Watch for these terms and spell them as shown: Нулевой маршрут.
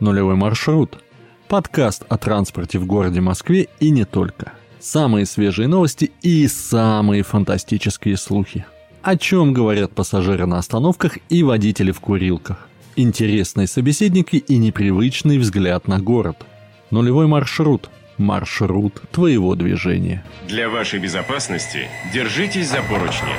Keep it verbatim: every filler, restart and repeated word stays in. Нулевой маршрут. Подкаст о транспорте в городе Москве и не только. Самые свежие новости и самые фантастические слухи. О чем говорят пассажиры на остановках и водители в курилках. Интересные собеседники и непривычный взгляд на город. Нулевой маршрут. Маршрут твоего движения. Для вашей безопасности держитесь за поручни.